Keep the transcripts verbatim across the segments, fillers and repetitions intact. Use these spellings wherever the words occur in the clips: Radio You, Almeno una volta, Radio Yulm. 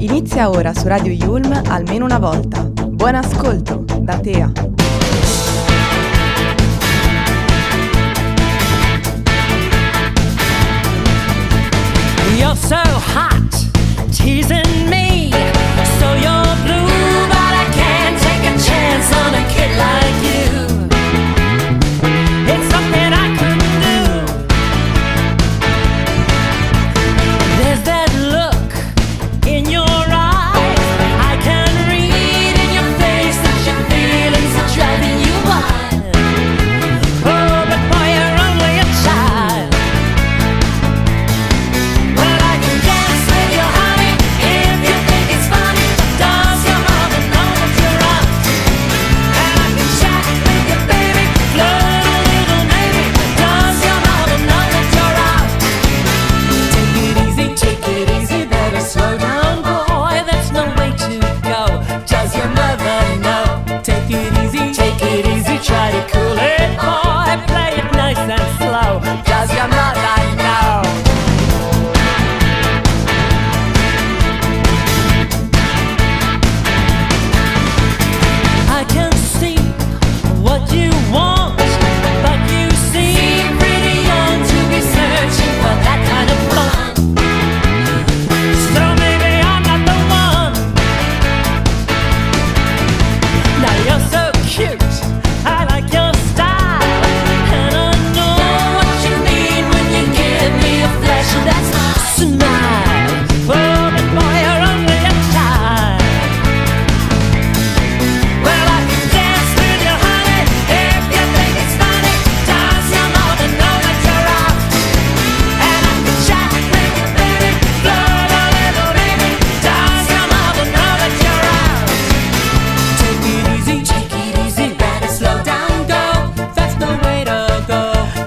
Inizia ora su Radio Yulm almeno una volta. Buon ascolto da Tea. You're so hot, teasing me. So you're blue, but I can't take a chance on a kid like you. It's something I couldn't do. There's that look in your eyes. I can read in your face that your feelings are driving you wild. Oh, but boy, you're only a child. Well, I can dance with your honey if you think it's funny. Does your mother know what you're up to? And I can chat with your baby, flirt a little maybe. Does your mother know that you're up? Take it easy, take it easy, better slow down, boy. That's no way to go. Does your mother know? Take it easy, take it easy, try to cool it, boy. Play it nice and slow. Does your mother know? I can see what you want, but you seem pretty young to be searching for that kind of fun. So maybe I'm not the one. Now you're so cute, I like your style, and I know what you mean when you give me a flash of that smile. Oh, but boy, you're only a child. Well, I can dance with your honey if you think it's funny. Does your mother know that you're up? And I can chat with your baby, flirt a little maybe. Does your mother know that you're up? Take it easy, take it easy, better slow down, go. That's no way to go.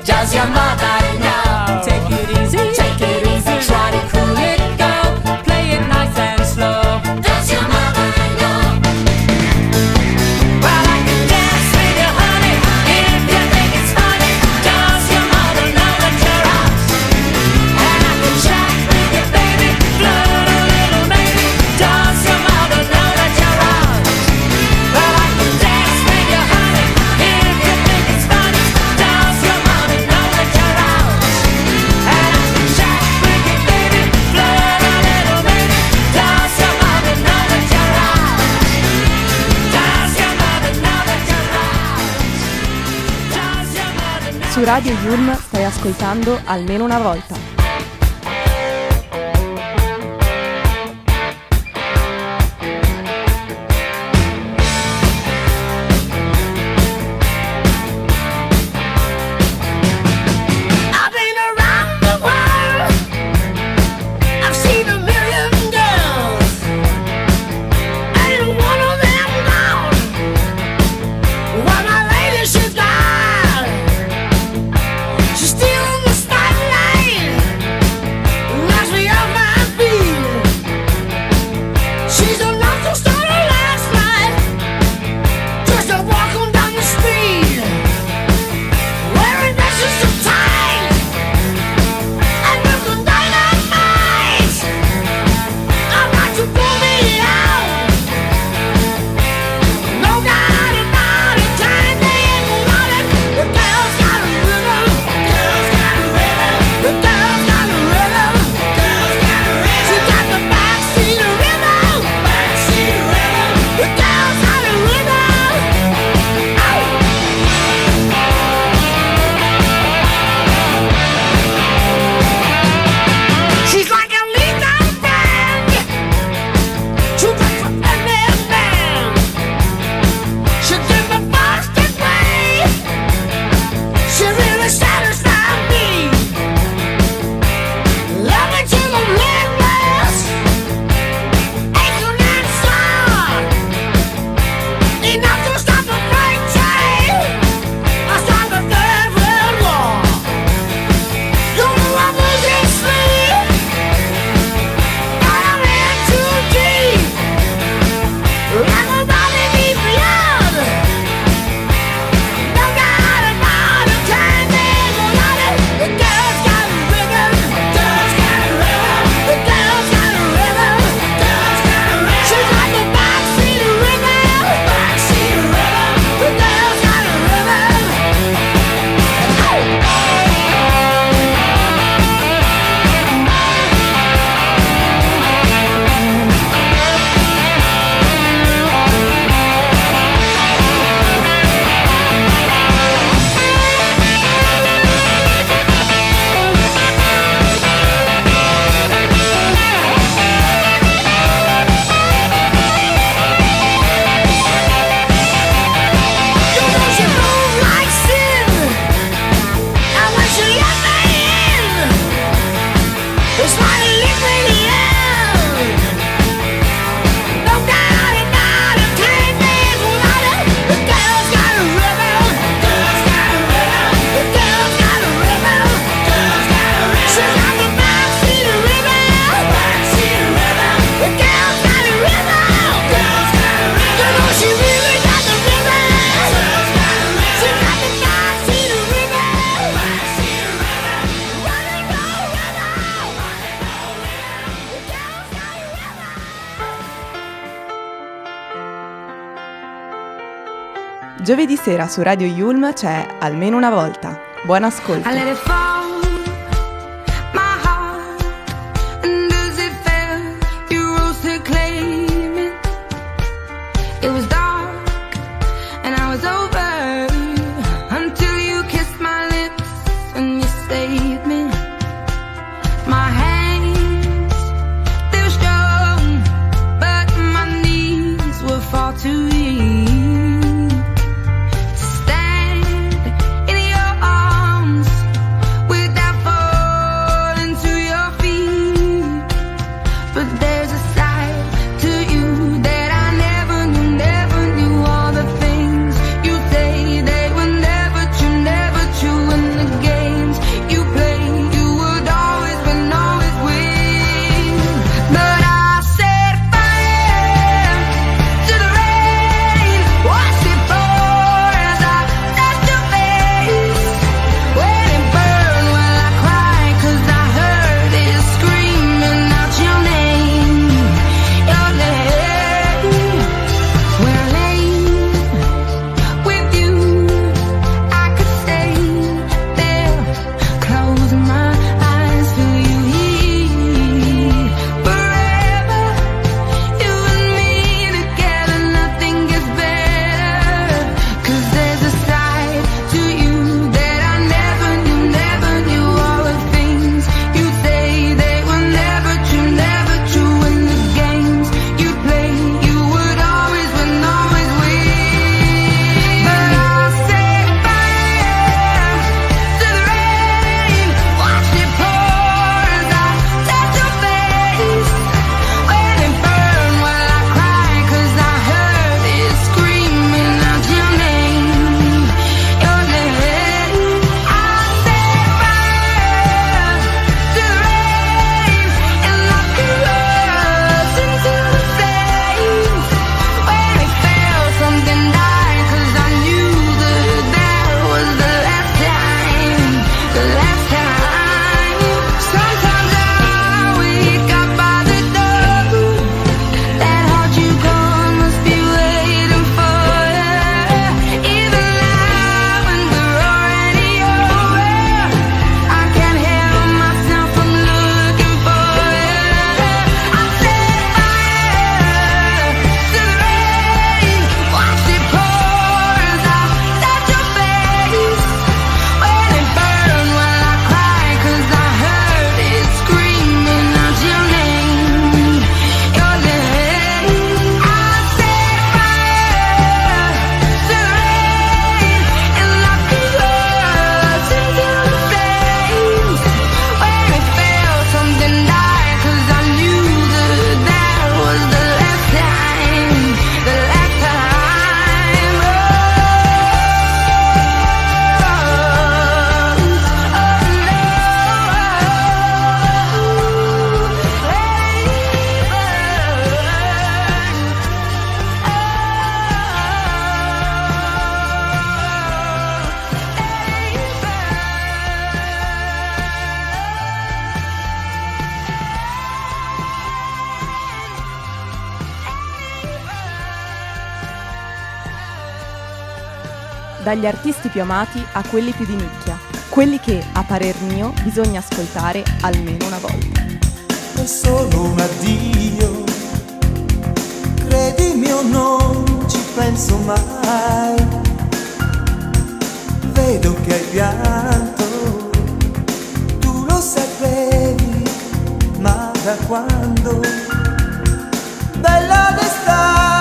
Does your mother know? Take it easy, take it easy, try to cool it, go. Play it nice and slow. Does your mother know? Well, I can dance with your honey if you think it's funny. Does your mother know that you're up? And I can chat with your baby, flirt a little maybe. Does your mother know that you're up? Well, I can dance with your honey if you think it's funny. Does your mother know that you're out? And I can chat with your baby, flirt a little maybe. Does your mother know that you're out? Does your mother know that you're out? Does your mother know? Su Radio Yulm stai ascoltando almeno una volta. I've been around the world. I've seen a million girls. Ain't one of them gone while my lady, she's gone. She's still in the spotlight. Giovedì sera su Radio Yulm c'è Almeno una volta. Buon ascolto. Dagli artisti più amati a quelli più di nicchia, quelli che, a parer mio, bisogna ascoltare almeno una volta. È solo un addio, credimi o non ci penso mai. Vedo che hai pianto, tu lo sapevi, ma da quando? Bella d'estate.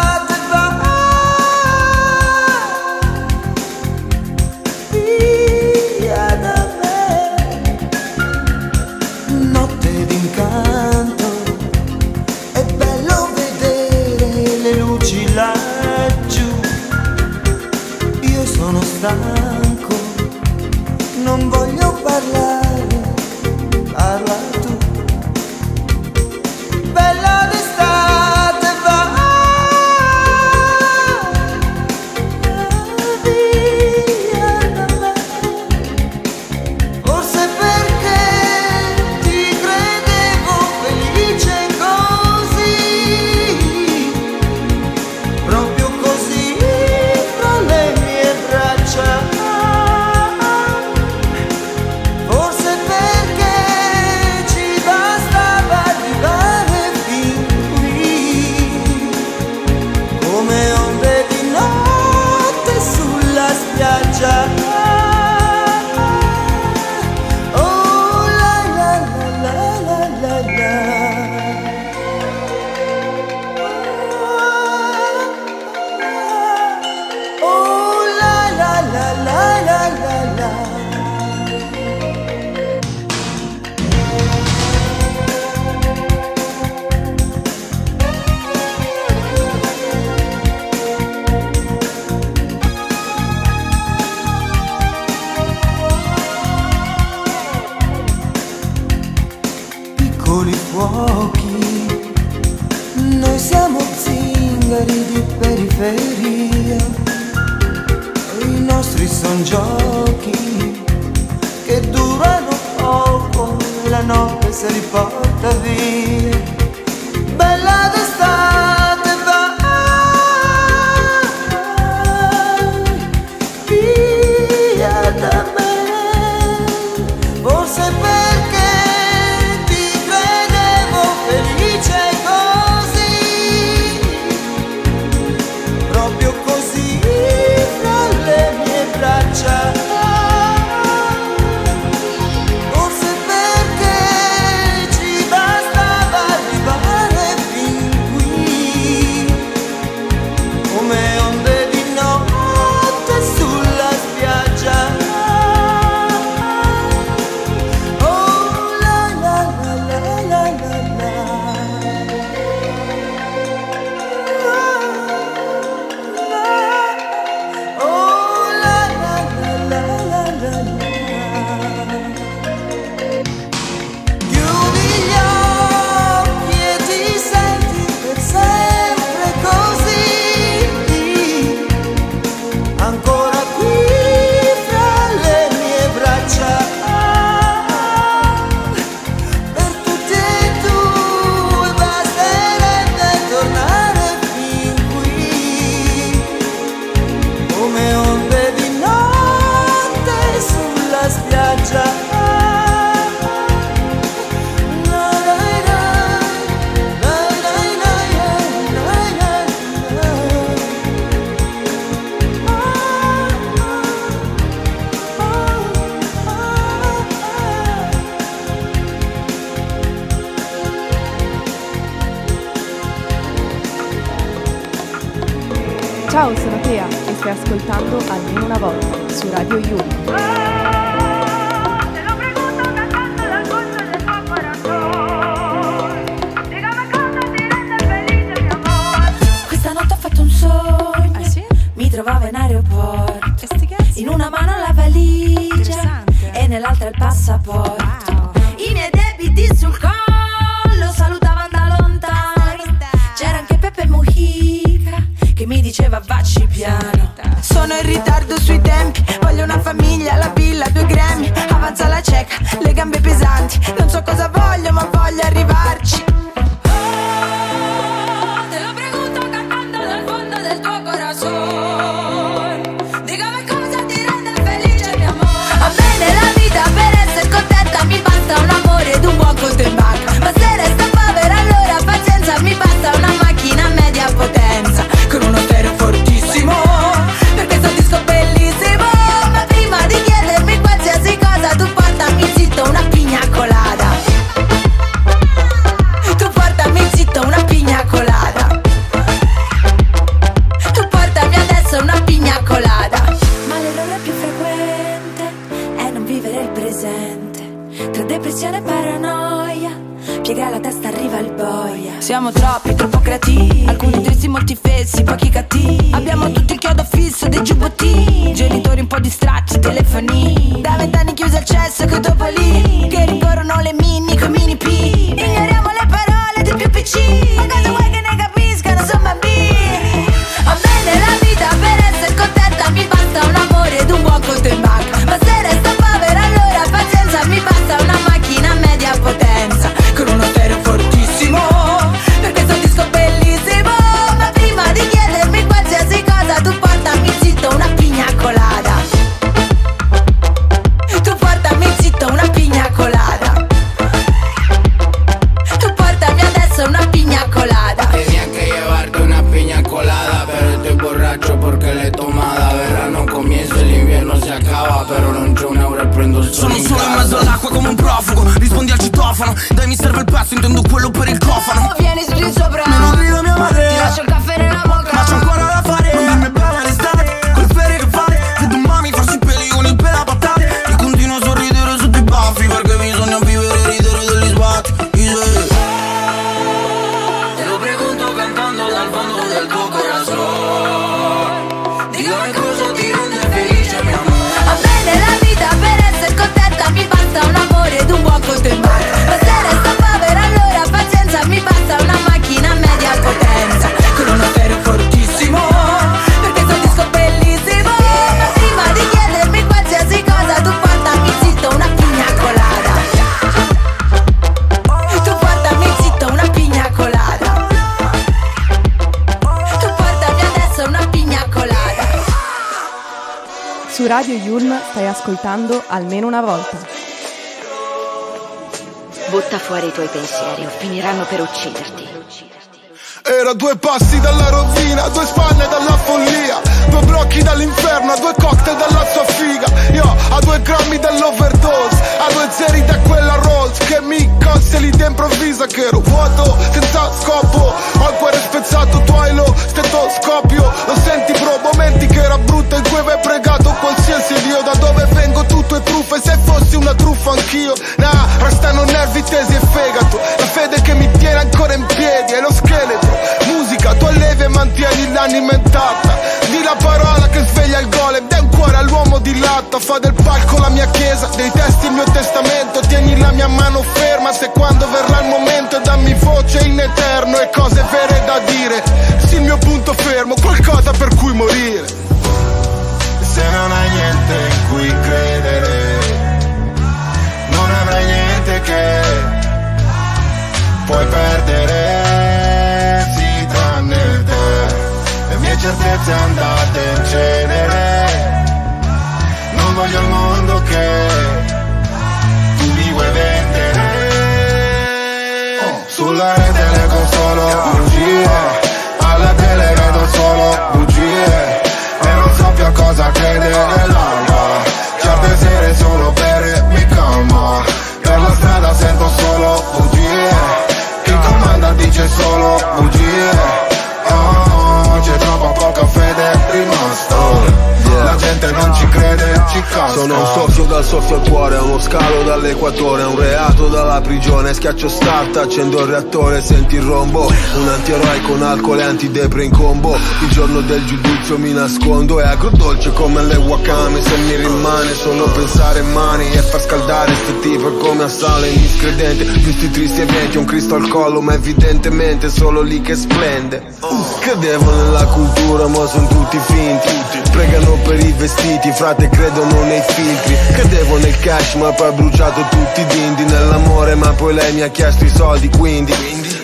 Stanco, non voglio parlare, parla tu, bella. fuochi, noi siamo zingari di periferia, i nostri son giochi che durano poco, la notte se li porta via. Bella d'estate vai via da me, forse per almeno una volta su Radio You. Basta un amore ed un buon coltello, ma se resta povera allora Su Radio Yulm stai ascoltando Almeno una volta. Butta fuori i tuoi pensieri o finiranno per ucciderti. Era due passi dalla rovina, due spanne dalla follia, due brocchi dall'inferno, due cocktail dalla sua figa. Io a due grammi dall'overdose, a due zeri da quella Rolls che mi colse lì d'improvviso, che ero vuoto, senza scopo. Ho il cuore spezzato, tu hai lo stetoscopio. Lo senti bro, momenti che era brutto in cui avevi pregato qualsiasi dio. Da dove vengo tutto è truffa, e se fossi una truffa anch'io. Nah, restano nervi tesi e fegato, la fede che mi tiene ancora in piedi è lo scheletro. Musica, tu allevi e mantieni l'anima intatta. Di la parola che sveglia il golem, dai un cuore all'uomo di latta. Fa del palco la mia chiesa, dei testi il mio testamento. Tieni la mia mano ferma se quando verrà il momento. Dammi voce in eterno e cose vere da dire. Sì, il mio punto fermo, qualcosa per cui morire. Se non hai niente in cui credere, non avrai niente che puoi perdere. Certezze andate in cenere, non voglio il mondo che tu mi vuoi vendere. Oh. Sulla rete leggo solo bugie, alla tele vedo solo bugie, e non so più a cosa credere l'alba. Certe sere solo per mi calma, per la strada sento solo bugie, chi comanda dice solo bugie. C'è troppa poca fede rimasto, yeah. La gente non ci crede, ci casca. Sono un soffio dal soffio al cuore, uno scalo dall'equatore, un reato dalla prigione. Schiaccio start, accendo il reattore, senti il rombo. Un antieroe con alcol e antidepre in combo. Il giorno del giudizio mi nascondo, è agrodolce come le wakame. Se mi rimane solo pensare in mani e far scaldare sti tipo come a sale. Miscredente, visti tristi e vecchi, un cristo al collo, ma evidentemente solo lì che splende. Credevo nel la cultura, ma son tutti finti. Pregano per i vestiti, frate credono nei filtri. Credevo nel cash, ma poi ho bruciato tutti i dindi. Nell'amore, ma poi lei mi ha chiesto i soldi, quindi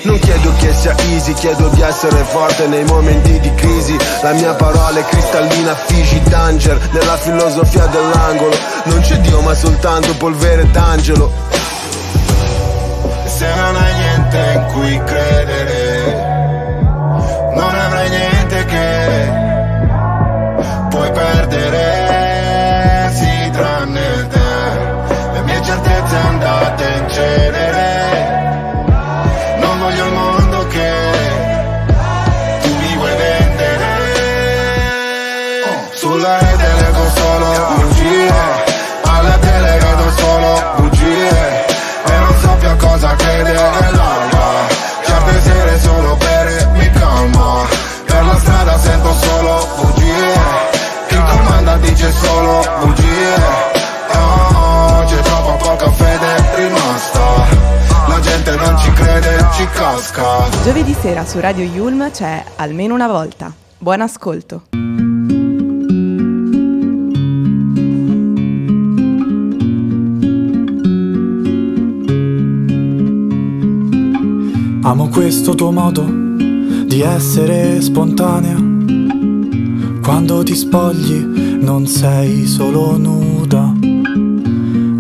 non chiedo che sia easy, chiedo di essere forte nei momenti di crisi. La mia parola è cristallina, Fiji Danger, nella filosofia dell'angolo. Non c'è Dio, ma soltanto polvere d'angelo. Se non hai niente in cui credere, non avrai niente che puoi perdere, sì, tranne te. Le mie certezze andate in cenere, non voglio il mondo che tu mi vuoi vendere. Sulla rete leggo solo bugie, alla tele vedo solo bugie, e non so più a cosa credere l'alba. Certe sere solo per mi calma, per la strada sento solo bugie, chi comanda dice solo bugie. Oh, c'è troppa poca fede rimasta, la gente non ci crede, ci casca. Giovedì sera su Radio Yulm c'è Almeno una volta. Buon ascolto. Amo questo tuo modo di essere spontanea. Quando ti spogli non sei solo nuda.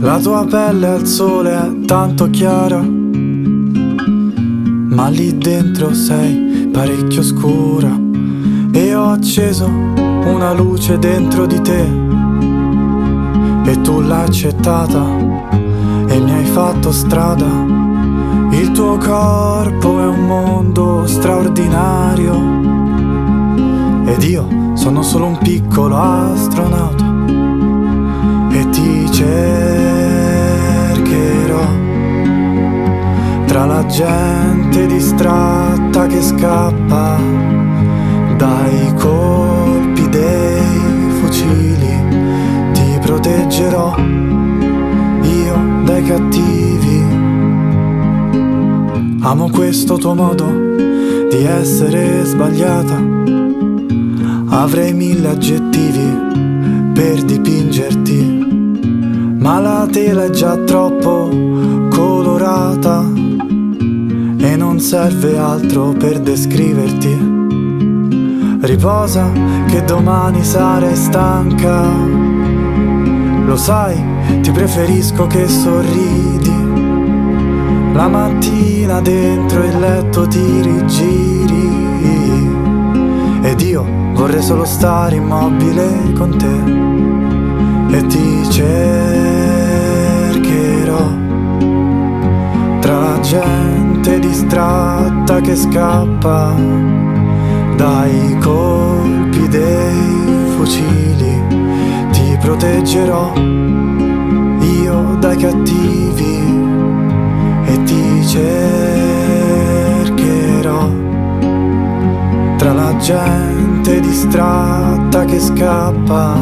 La tua pelle al sole è tanto chiara, ma lì dentro sei parecchio scura. E ho acceso una luce dentro di te, e tu l'hai accettata e mi hai fatto strada. Il tuo corpo è un mondo straordinario, ed io sono solo un piccolo astronauta. E ti cercherò tra la gente distratta che scappa dai colpi dei fucili. Ti proteggerò io dai cattivi. Amo questo tuo modo di essere sbagliata. Avrei mille aggettivi per dipingerti, ma la tela è già troppo colorata e non serve altro per descriverti. Riposa che domani sarai stanca Lo sai, ti preferisco che sorridi. La mattina dentro il letto ti rigiri. Ed io vorrei solo stare immobile con te. E ti cercherò tra la gente distratta che scappa dai colpi dei fucili. Ti proteggerò io dai cattivi e ti cercherò tra la gente distratta che scappa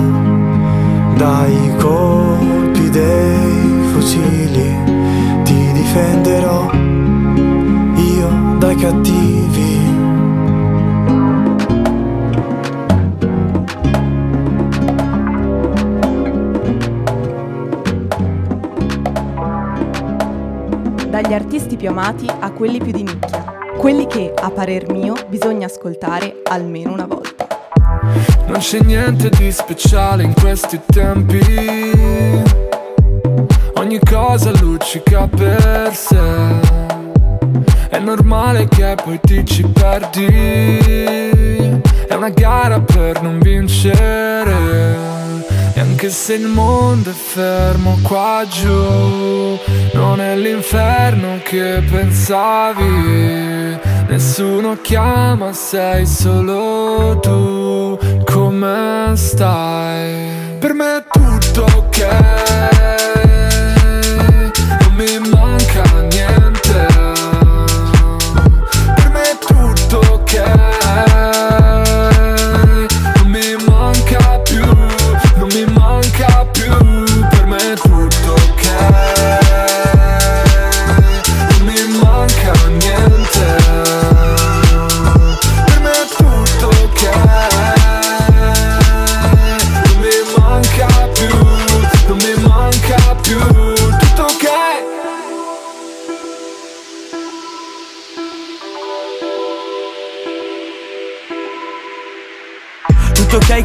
dai colpi dei fucili. Ti difenderò io dai cattivi. Dagli artisti più amati a quelli più di nicchia, quelli che, a parer mio, bisogna ascoltare almeno una volta. Non c'è niente di speciale in questi tempi, ogni cosa luccica per sé. È normale che poi ti ci perdi, è una gara per non vincere. E anche se il mondo è fermo qua giù, non è l'inferno che pensavi. Nessuno chiama, sei solo tu. Come stai? Per me è tutto ok, non mi manca niente. Per me è tutto ok,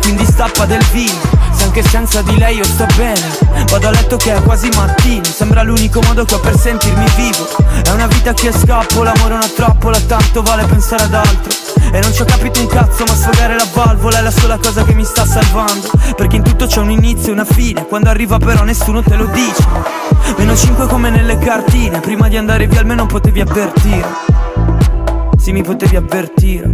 quindi stappa del vino. Se anche senza di lei io sto bene, vado a letto che è quasi mattino. Sembra l'unico modo che ho per sentirmi vivo. È una vita che scappo, l'amore una trappola, tanto vale pensare ad altro. E non ci ho capito un cazzo, ma sfogare la valvola è la sola cosa che mi sta salvando. Perché in tutto c'è un inizio e una fine, quando arriva però nessuno te lo dice. Meno cinque come nelle cartine, prima di andare via almeno potevi avvertire. Sì, mi potevi avvertire.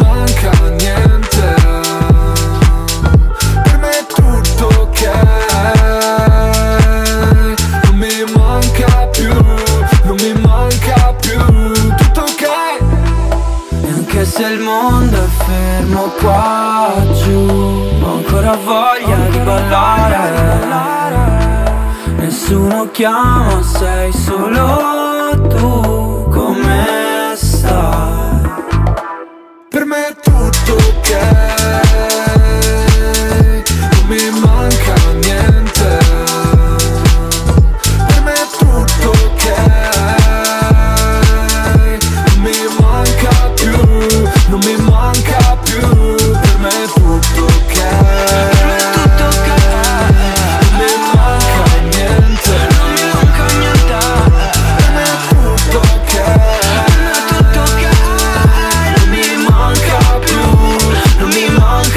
manca niente. Per me è tutto ok, non mi manca più, non mi manca più. Tutto ok. E anche se il mondo è fermo qua giù, ho ancora voglia di ballare. Nessuno chiama, sei solo tu. Come stai? Per me è tutto ok, non mi manca niente. Per me è tutto ok, non mi manca più, non mi manca più. Per me è tutto ok. Non mi manca più, non mi manca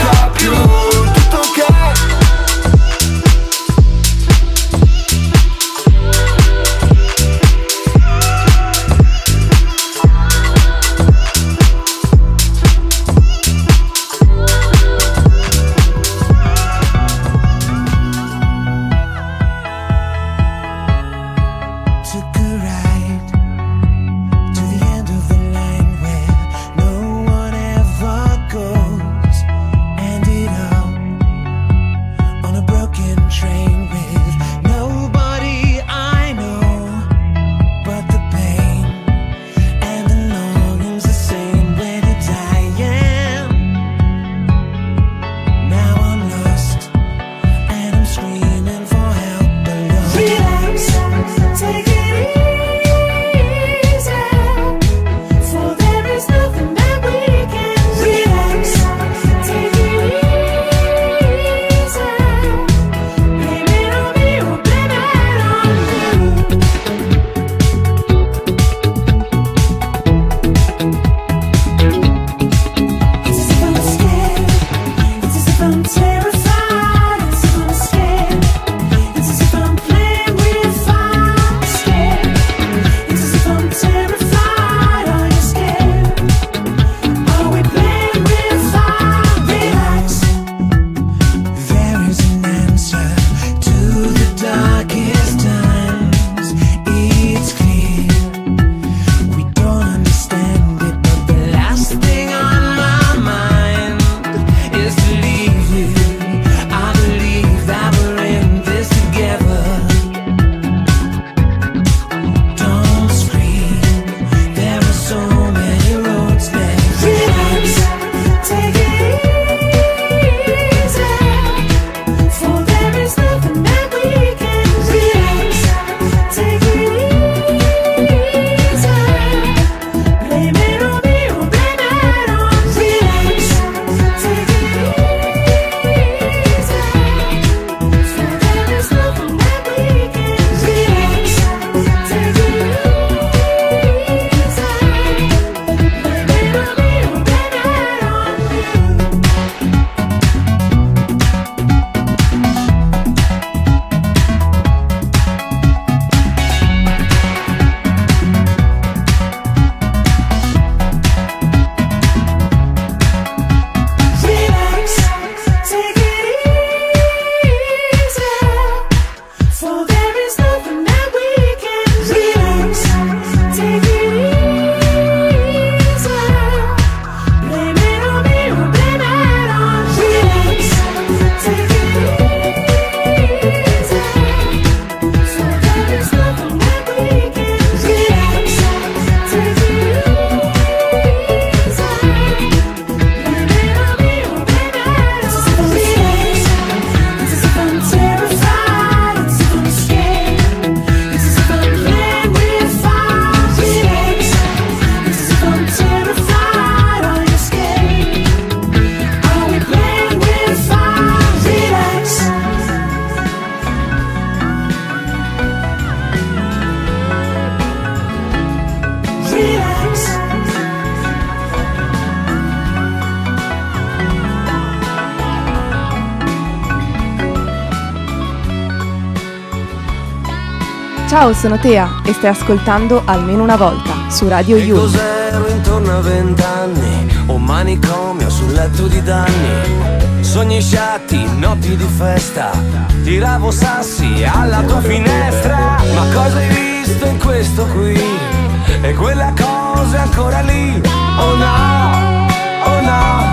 Ciao, sono Tea e stai ascoltando Almeno una volta su Radio You. E cos'ero intorno a vent'anni, un manicomio sul letto di danni. Sogni sciatti, notti di festa, tiravo sassi alla tua finestra. Ma cosa hai visto in questo qui? E quella cosa è ancora lì. Oh no, oh no,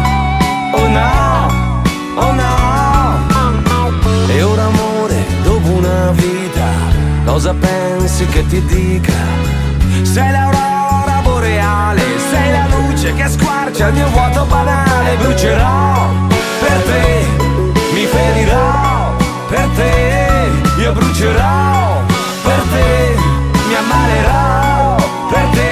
oh no, oh no. E ora amore, dopo una vita, cosa pensi che ti dica? Sei l'aurora boreale, sei la luce che squarcia il mio vuoto banale. Brucerò per te, mi ferirò per te, io brucerò per te, mi ammalerò per te.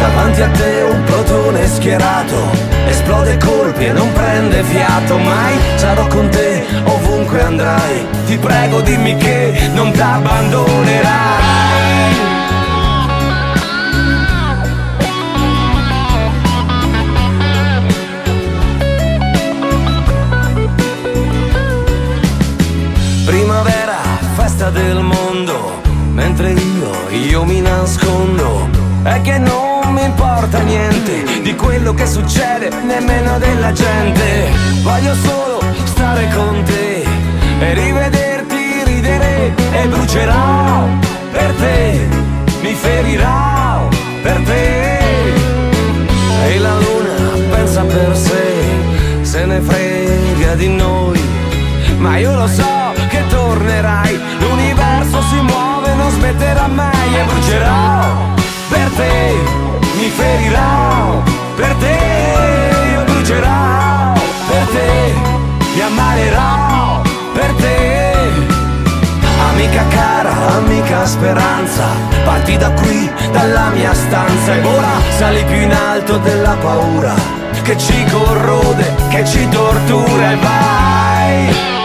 Davanti a te un plotone schierato esplode colpi e non prende fiato. Mai sarò con te ovunque andrai, ti prego dimmi che non t'abbandonerai. Primavera, festa del mondo, mentre io, io mi nascondo. È che non mi importa niente di quello che succede, nemmeno della gente. Voglio solo stare con te e rivederti ridere. E brucerò per te, mi ferirò per te. E la luna pensa per sé, se ne frega di noi. Ma io lo so che tornerai, l'universo si muove, non smetterà mai. E brucerò per te, mi ferirò per te, io brucerò per te, mi ammalerò per te. Amica cara, amica speranza, parti da qui, dalla mia stanza. E ora sali più in alto della paura che ci corrode, che ci tortura. E vai!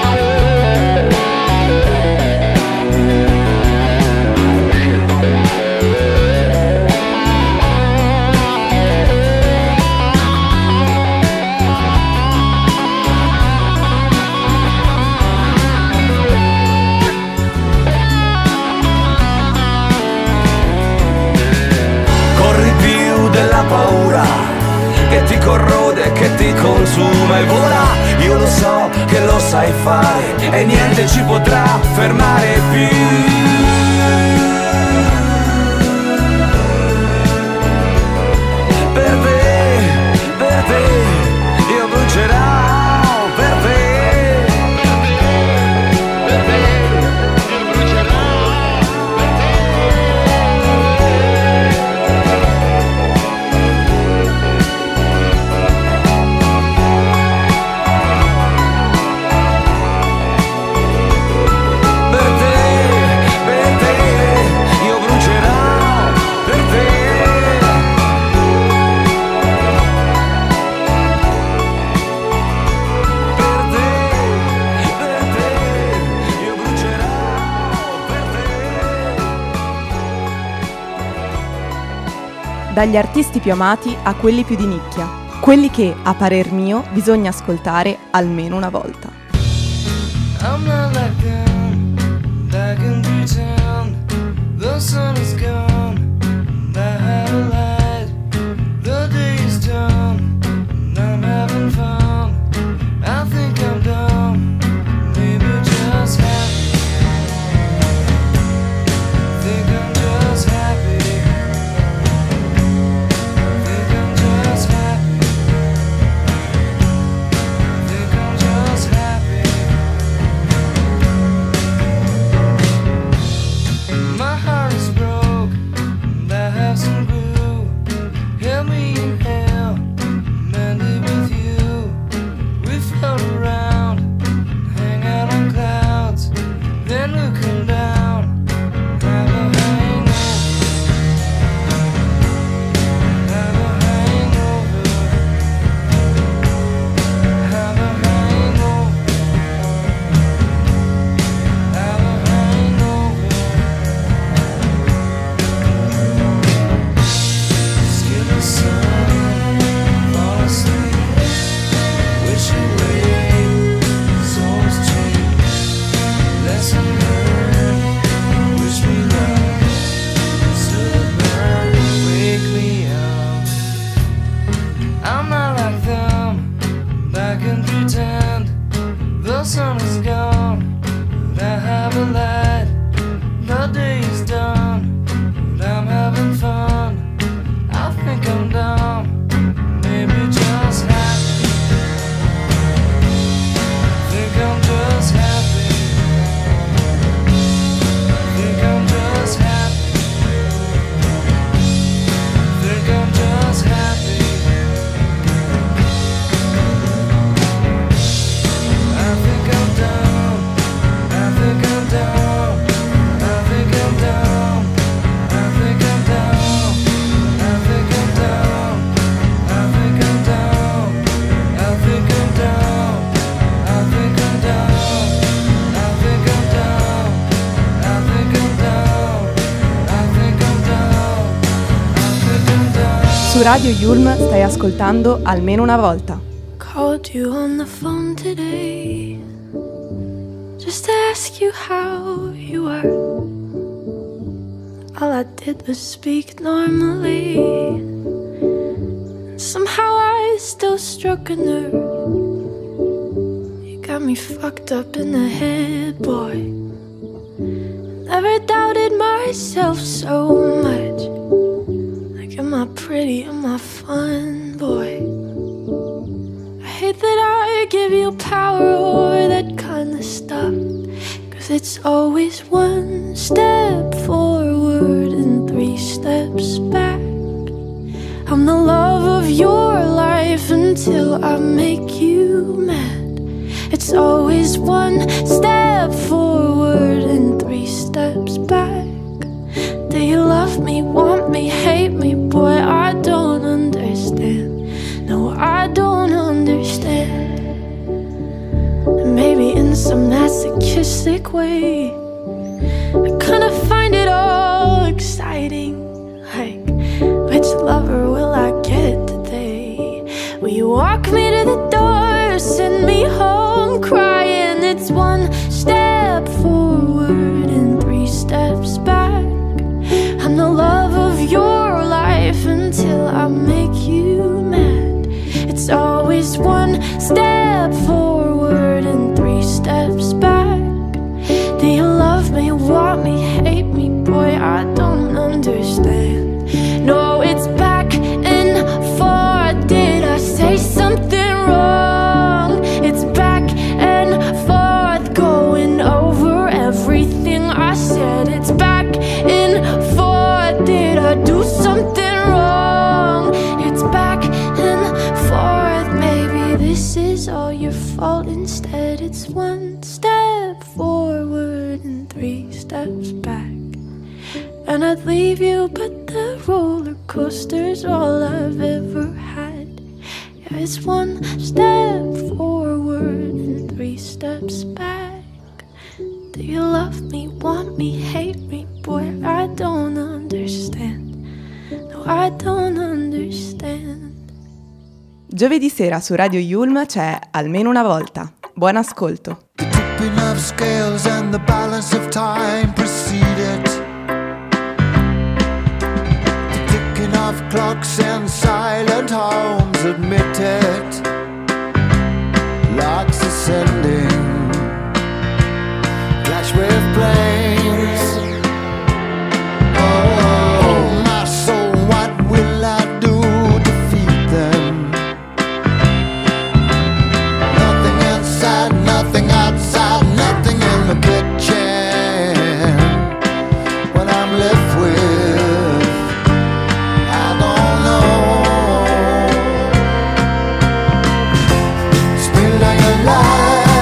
Che ti corrode, che ti consuma. E vola, io lo so che lo sai fare e niente ci potrà fermare più. Dagli artisti più amati a quelli più di nicchia, quelli che, a parer mio, bisogna ascoltare almeno una volta. I'm not like them, back in the town, the sun is gone, I have a light, the day is done, I'm having fun, I think I'm dumb, maybe just happy, think I'm just happy. My heart is broke, The sun is gone, but I haven't lied. The day is done, but I'm having fun. I think I'm dumb, maybe just happy. I think I'm just happy. I think I'm just happy. I think I'm just happy. Su Radio Yulm stai ascoltando Almeno una volta. Called you on the phone today, just to ask you how you were. All I did was speak normally, and somehow I still struck a nerve. You got me fucked up in the head, boy. Never doubted myself so much. Am I pretty? Am I fun, boy? I hate that I give you power over that kind of stuff, 'cause it's always one step forward and three steps back. I'm the love of your life until I make you mad. It's always one step forward and three steps back. Do you love me, want me, hate me, boy, I don't understand. No, I don't understand. And maybe in some masochistic way I kinda find it all exciting. Like, which lover will I get today? Will you walk me to the door, send me home crying? It's one step forward and three steps back. I'm the love of your life until I make you mad. It's always one step forward and three steps back. Do you love me, want me, hate me, boy, I don't understand. No, it's back and forth, did I say something wrong? It's back and forth, going over everything I said. It's back and forth, did I do something wrong? It's back and forth, maybe this is all your fault instead. It's one step forward and three steps back. And I'd leave you, but the roller coaster's all I've ever had. Yeah, it's one step forward and three steps back. Do you love me, want me, hate me? Boy, I don't understand. No, I don't understand. Giovedì sera su Radio Yulm c'è Almeno una volta. Buon ascolto. The tipping of scales and the balance of time preceded. The ticking of clocks and silent homes admitted. Lots ascending, clash with planes. Oh my soul, what will I do to feed them? Nothing inside, nothing outside, nothing in the kitchen. What I'm left with, I don't know. Spend all your life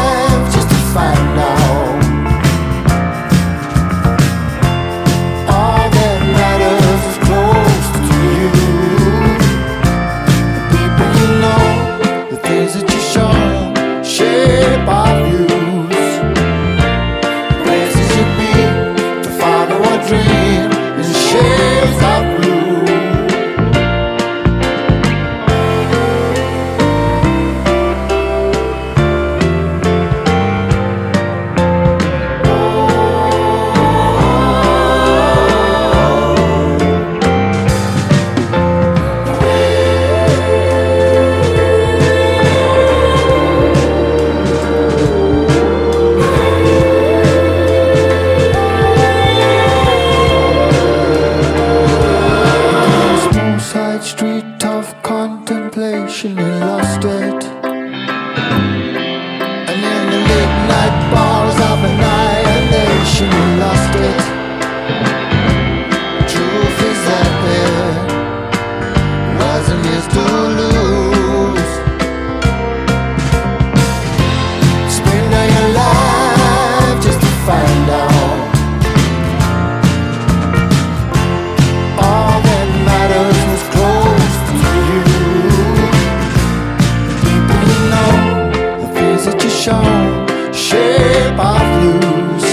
song, shape of blues.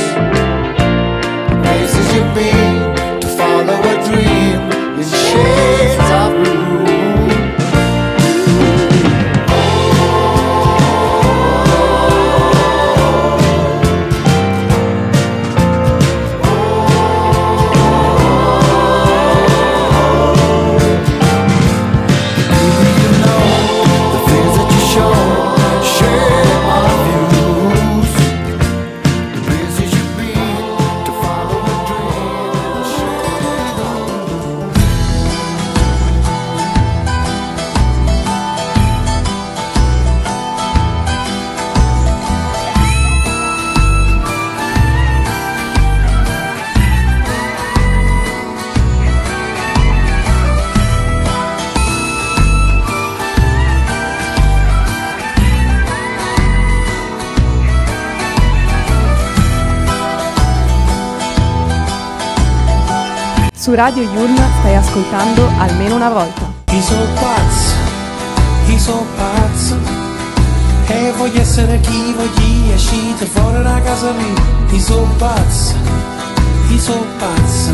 Places you've been to follow a dream in shades of blue. Su Radio Yulm stai ascoltando Almeno una volta. Io sono pazzo, io sono pazzo, e voglio essere chi voglio, uscite fuori da casa mia. Io sono pazzo, io sono pazzo,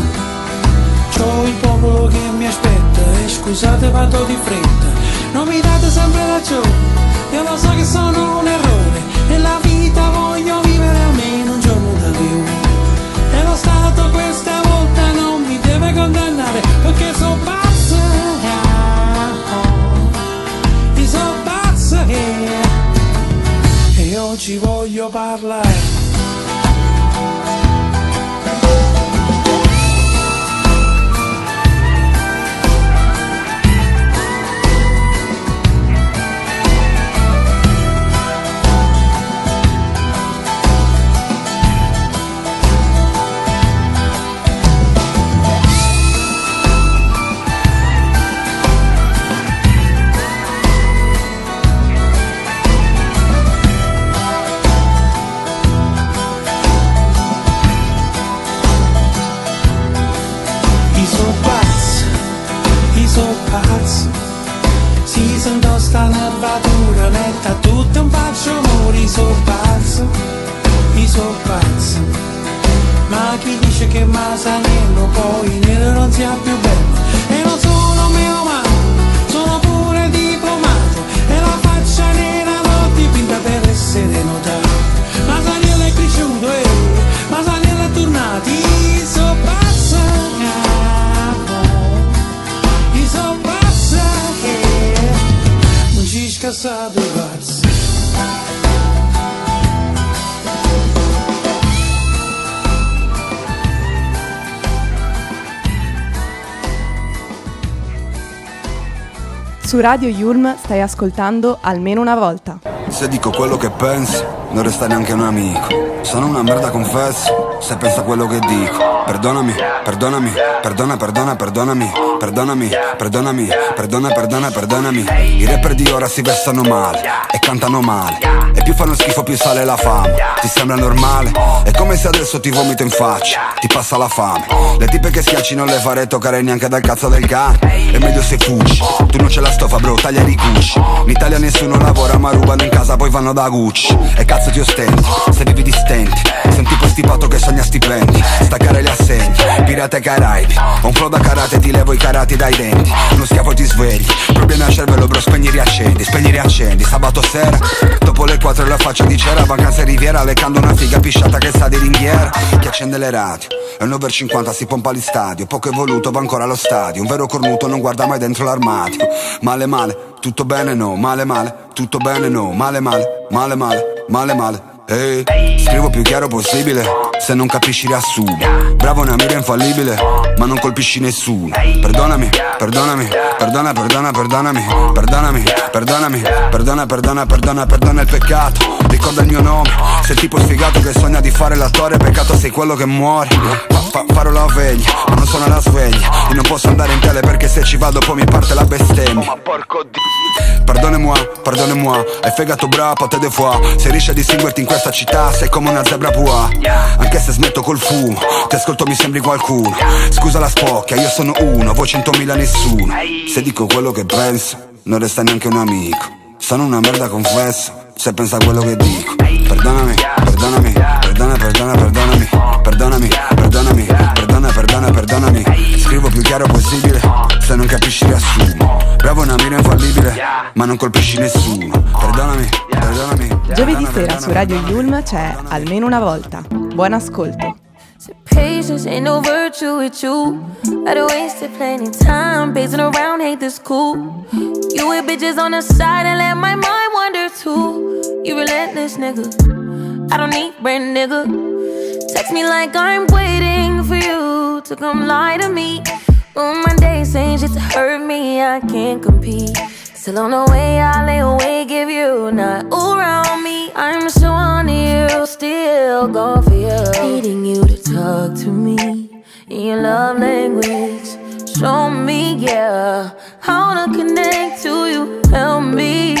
c'ho il popolo che mi aspetta, e scusate vado di fretta, non mi date sempre ragione, io lo so che sono un errore, nella vita voglio vivere almeno un giorno da più, e lo stato questa volta non deve condannare, perché sono pazzo, yeah. Io sono pazzo, yeah. E oggi voglio parlare. Su Radio Yulm stai ascoltando Almeno una volta. Se dico quello che penso, non resta neanche un amico. Sono una merda, confesso, se penso a quello che dico. Perdonami, perdonami, perdona, perdona, perdonami. Perdonami, perdonami, perdona, perdona, perdonami. I rapper di ora si vestono male e cantano male, e più fanno schifo più sale la fame. Ti sembra normale? È come se adesso ti vomito in faccia, ti passa la fame. Le tipe che schiacci non le farei toccare neanche dal cazzo del cane. È meglio se fuggi, tu non c'è la stoffa bro, taglia i cucci. In Italia nessuno lavora ma rubano in casa poi vanno da Gucci. E cazzo ti ostenti, se vivi distenti, sei un tipo stipato che sogna stipendi. Staccare le assenti, pirate Caraibi, un flow da karate ti levo i carati dai denti, uno schiaffo ti svegli, problemi al cervello bro, spegni riaccendi, spegni riaccendi. Sabato sera, dopo le quattro la faccia di cera, vacanza in riviera, leccando una figa pisciata che sta di ringhiera. Che accende le radio, è un over cinquanta, si pompa allo stadio, poco evoluto va ancora allo stadio, un vero cornuto non guarda mai dentro l'armadio. Male male, tutto bene no, male male, tutto bene no, male male, male male, male male. Ehi, hey, scrivo più chiaro possibile, se non capisci riassumo. Bravo una mira infallibile, ma non colpisci nessuno. Perdonami, perdonami, perdona, perdona, perdonami. Perdonami, perdonami, perdona, perdona, perdona, perdona il peccato. Ricorda il mio nome, sei tipo sfigato che sogna di fare l'attore. Peccato sei quello che muore. Fa- farò la veglia, ma non sono alla sveglia. E non posso andare in tele perché se ci vado poi mi parte la bestemmia. Ma porco di... Perdonne-moi, perdonne-moi, hai fegato bra, pate de fois. Se riesci a distinguerti in questa città sei come una zebra pua. Anche se smetto col fumo, ti ascolto mi sembri qualcuno. Scusa la spocchia, io sono uno, voi centomila nessuno. Se dico quello che penso, non resta neanche un amico. Sono una merda confesso, se pensa a quello che dico. ma non colpisci nessuno. Perdonami, perdonami. Giovedì sera su Radio Yulm c'è Almeno una volta. Buon ascolto. Patience ain't no virtue with you. I'd have wasted plenty time pacing around, hate this cool. You with bitches on the side and let my mind wander too. You relentless nigga, I don't need brand nigga. Text me like I'm waiting for you to come lie to me. On my day saying shit to hurt me, I can't compete. Still on the way, I lay awake if you not around me. I'm so on you, still going for you. Needing you to talk to me in your love language. Show me, yeah, how to connect to you. Help me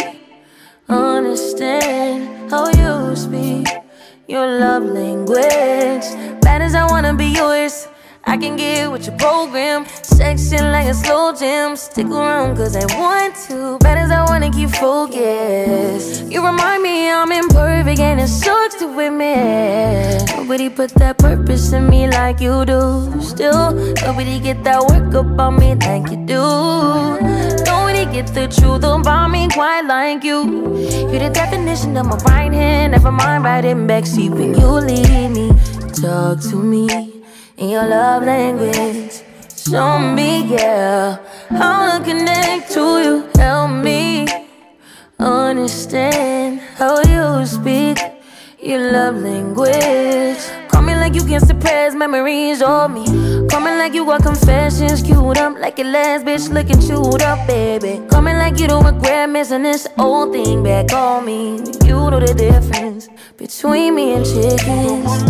understand how you speak your love language. Bad as I wanna be yours, I can get with your program. Section like a slow jam. Stick around cause I want to. Bad as I wanna keep focused. You remind me I'm imperfect and it sucks to admit. Nobody put that purpose in me like you do. Still, nobody get that work up on me like you do. Nobody get the truth about me quite like you. You're the definition of my right hand. Never mind riding backseat when you leave me. Talk to me in your love language. Show me, yeah, how to connect to you. Help me understand how you speak your love language. Call me like you can suppress memories of me. Call me like you got confessions queued up, like your last bitch looking chewed up, baby. Call me like you don't regret missing this old thing back on me. You know the difference between me and chickens.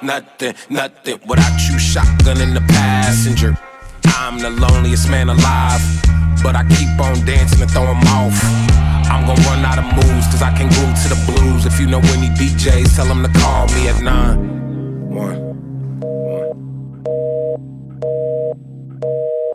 Nothing, nothing without you, shotgun in the passenger. I'm the loneliest man alive, but I keep on dancing and throwing off. I'm gonna run out of moves, cause I can groove to the blues. If you know any D Js, tell them to call me at nine. One. One.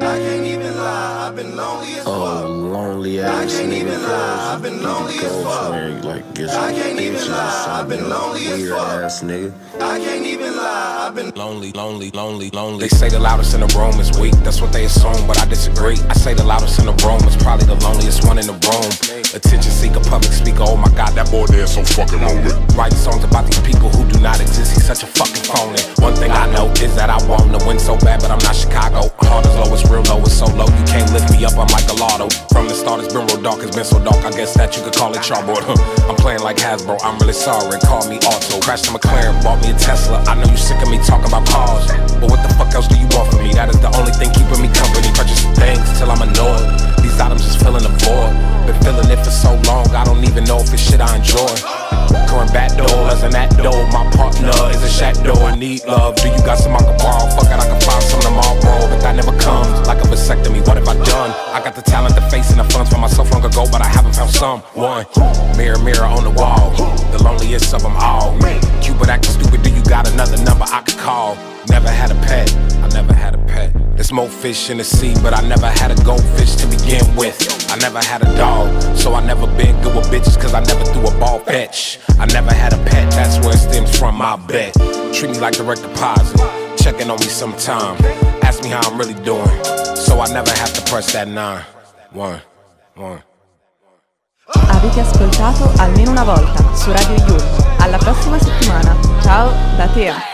I can't even lie, I've been lonely as fuck. lonely as I can't even lie, I've been lonely as fuck. Like, gets I can't even lie, I've been lonely as fuck. Ass nigga. I can't even lie, I've been lonely, lonely, lonely, lonely. They say the loudest in the room is weak, that's what they assume, but I disagree. I say the loudest in the room is probably the loneliest one in the room. Attention seeker, public speaker, oh my god, that boy there is so fucking lonely. Writing songs about these people who do not exist, he's such a fucking phony. One thing I know is that I want to win so bad, but I'm not Chicago. Hard as low, it's real low, it's so low, you can't lift me up, I'm like a lotto. From the start it's been real dark, it's been so dark, I guess that you could call it charboard. I'm playing like Hasbro, I'm really sorry, call me auto. Crashed a McLaren, bought me a Tesla, I know you sick of me talking about cars, but what the fuck else do you want from me? That is the only thing keeping me company, purchase things till I'm annoyed. These items just filling the void, been feeling it for so long, I don't even know if it's shit I enjoy. Current back door, as an that door, my partner is a shadow. I need love, do you got some I can borrow? Fuck it, I can find some tomorrow, bro, but that never comes, like a vasectomy, what have I done? I got the talent, the face, and the funds for myself long ago, but I haven't found some. One, mirror, mirror on the wall, the loneliest of them all. Cupid acting stupid, do you got another number I could call? Never had a pet, I never had a pet. There's more fish in the sea, but I never had a goldfish to begin with. I never had a dog, so I never been good with bitches, cause I never threw a ball fetch. I never had a pet, that's where it stems from, I bet. Treat me like direct deposit, checking on me sometime. Ask me how I'm really doing, so I never have to press that nine. One, one. Avete ascoltato Almeno una volta su Radio You. Alla prossima settimana, ciao da Tea.